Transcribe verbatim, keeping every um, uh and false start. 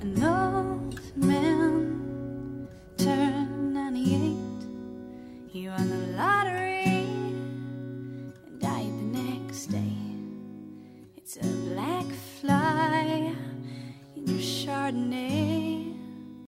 An old man turned ninety-eight. He won the lottery and died the next day. It's a black fly in your Chardonnay.